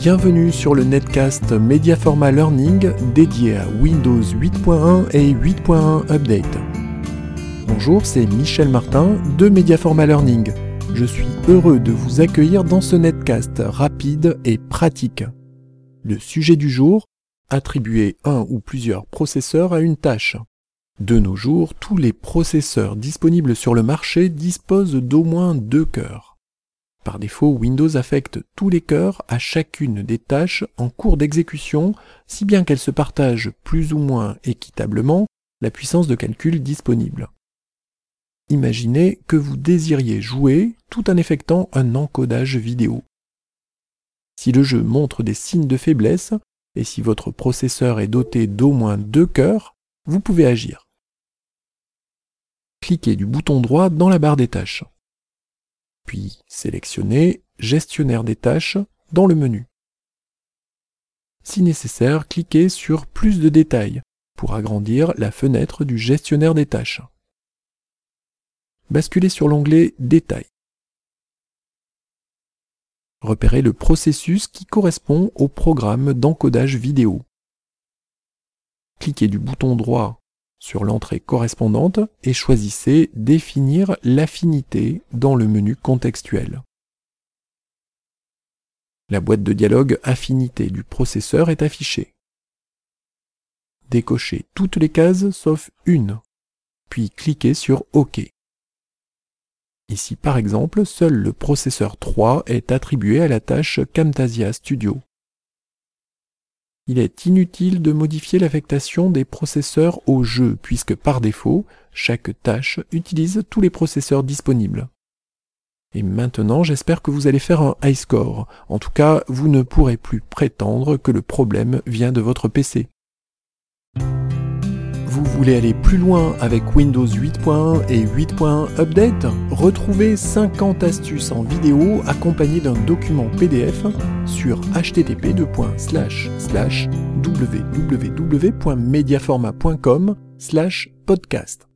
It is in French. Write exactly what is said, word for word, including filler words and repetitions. bienvenue sur le netcast Mediaforma Learning dédié à Windows huit point un et huit point un Update. Bonjour, c'est Michel Martin de Mediaforma Learning. Je suis heureux de vous accueillir dans ce netcast rapide et pratique. Le sujet du jour, attribuer un ou plusieurs processeurs à une tâche. De nos jours, tous les processeurs disponibles sur le marché disposent d'au moins deux cœurs. Par défaut, Windows affecte tous les cœurs à chacune des tâches en cours d'exécution, si bien qu'elles se partagent plus ou moins équitablement la puissance de calcul disponible. Imaginez que vous désiriez jouer tout en effectant un encodage vidéo. Si le jeu montre des signes de faiblesse, et si votre processeur est doté d'au moins deux cœurs, vous pouvez agir. Cliquez du bouton droit dans la barre des tâches, puis sélectionnez « Gestionnaire des tâches » dans le menu. Si nécessaire, cliquez sur « Plus de détails » pour agrandir la fenêtre du gestionnaire des tâches. Basculez sur l'onglet « Détails ». Repérez le processus qui correspond au programme d'encodage vidéo. Cliquez du bouton droit sur l'entrée correspondante et choisissez « Définir l'affinité » dans le menu contextuel. La boîte de dialogue « Affinité » du processeur est affichée. Décochez toutes les cases sauf une, puis cliquez sur « OK ». Ici, par exemple, seul le processeur trois est attribué à la tâche Camtasia Studio. Il est inutile de modifier l'affectation des processeurs au jeu, puisque par défaut, chaque tâche utilise tous les processeurs disponibles. Et maintenant, j'espère que vous allez faire un high score. En tout cas, vous ne pourrez plus prétendre que le problème vient de votre P C. Vous voulez aller plus loin avec Windows huit point un et huit point un Update? Retrouvez cinquante astuces en vidéo accompagnées d'un document P D F sur h t t p deux points slash slash w w w point mediaforma point com slash podcast.